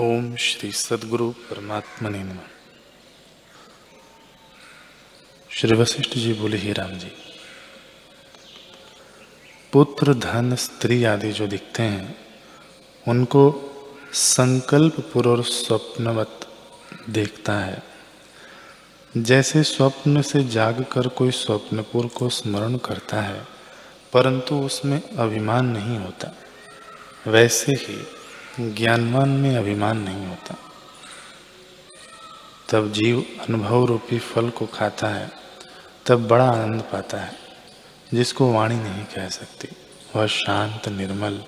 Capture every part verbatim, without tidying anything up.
ओम श्री सदगुरु परमात्मने नमः। श्री वशिष्ठ जी बोले, हीराम जी, पुत्र, धन, स्त्री आदि जो दिखते हैं उनको संकल्प पूर्व स्वप्नवत देखता है। जैसे स्वप्न से जागकर कोई स्वप्नपुर को स्मरण करता है परंतु उसमें अभिमान नहीं होता, वैसे ही ज्ञानवान में अभिमान नहीं होता। तब जीव अनुभव रूपी फल को खाता है, तब बड़ा आनंद पाता है जिसको वाणी नहीं कह सकती। वह शांत, निर्मल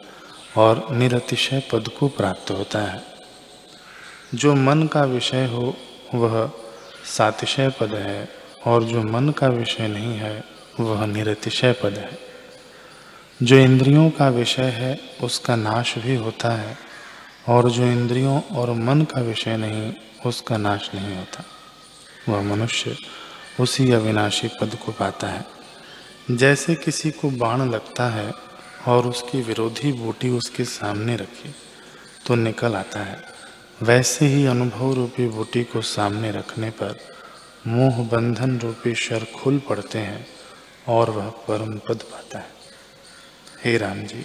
और निरतिशय पद को प्राप्त होता है। जो मन का विषय हो वह सातिशय पद है, और जो मन का विषय नहीं है वह निरतिशय पद है। जो इंद्रियों का विषय है उसका नाश भी होता है, और जो इंद्रियों और मन का विषय नहीं उसका नाश नहीं होता। वह मनुष्य उसी अविनाशी पद को पाता है। जैसे किसी को बाण लगता है और उसकी विरोधी बूटी उसके सामने रखी तो निकल आता है, वैसे ही अनुभव रूपी बूटी को सामने रखने पर मोह बंधन रूपी शर खुल पड़ते हैं और वह परम पद पाता है। हे राम जी,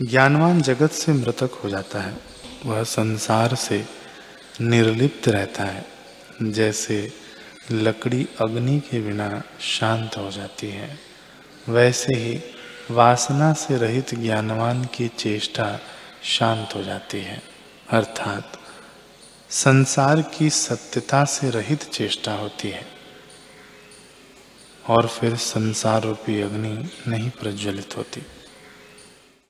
ज्ञानवान जगत से मृतक हो जाता है, वह संसार से निर्लिप्त रहता है। जैसे लकड़ी अग्नि के बिना शांत हो जाती है, वैसे ही वासना से रहित ज्ञानवान की चेष्टा शांत हो जाती है। अर्थात संसार की सत्यता से रहित चेष्टा होती है, और फिर संसार रूपी अग्नि नहीं प्रज्वलित होती।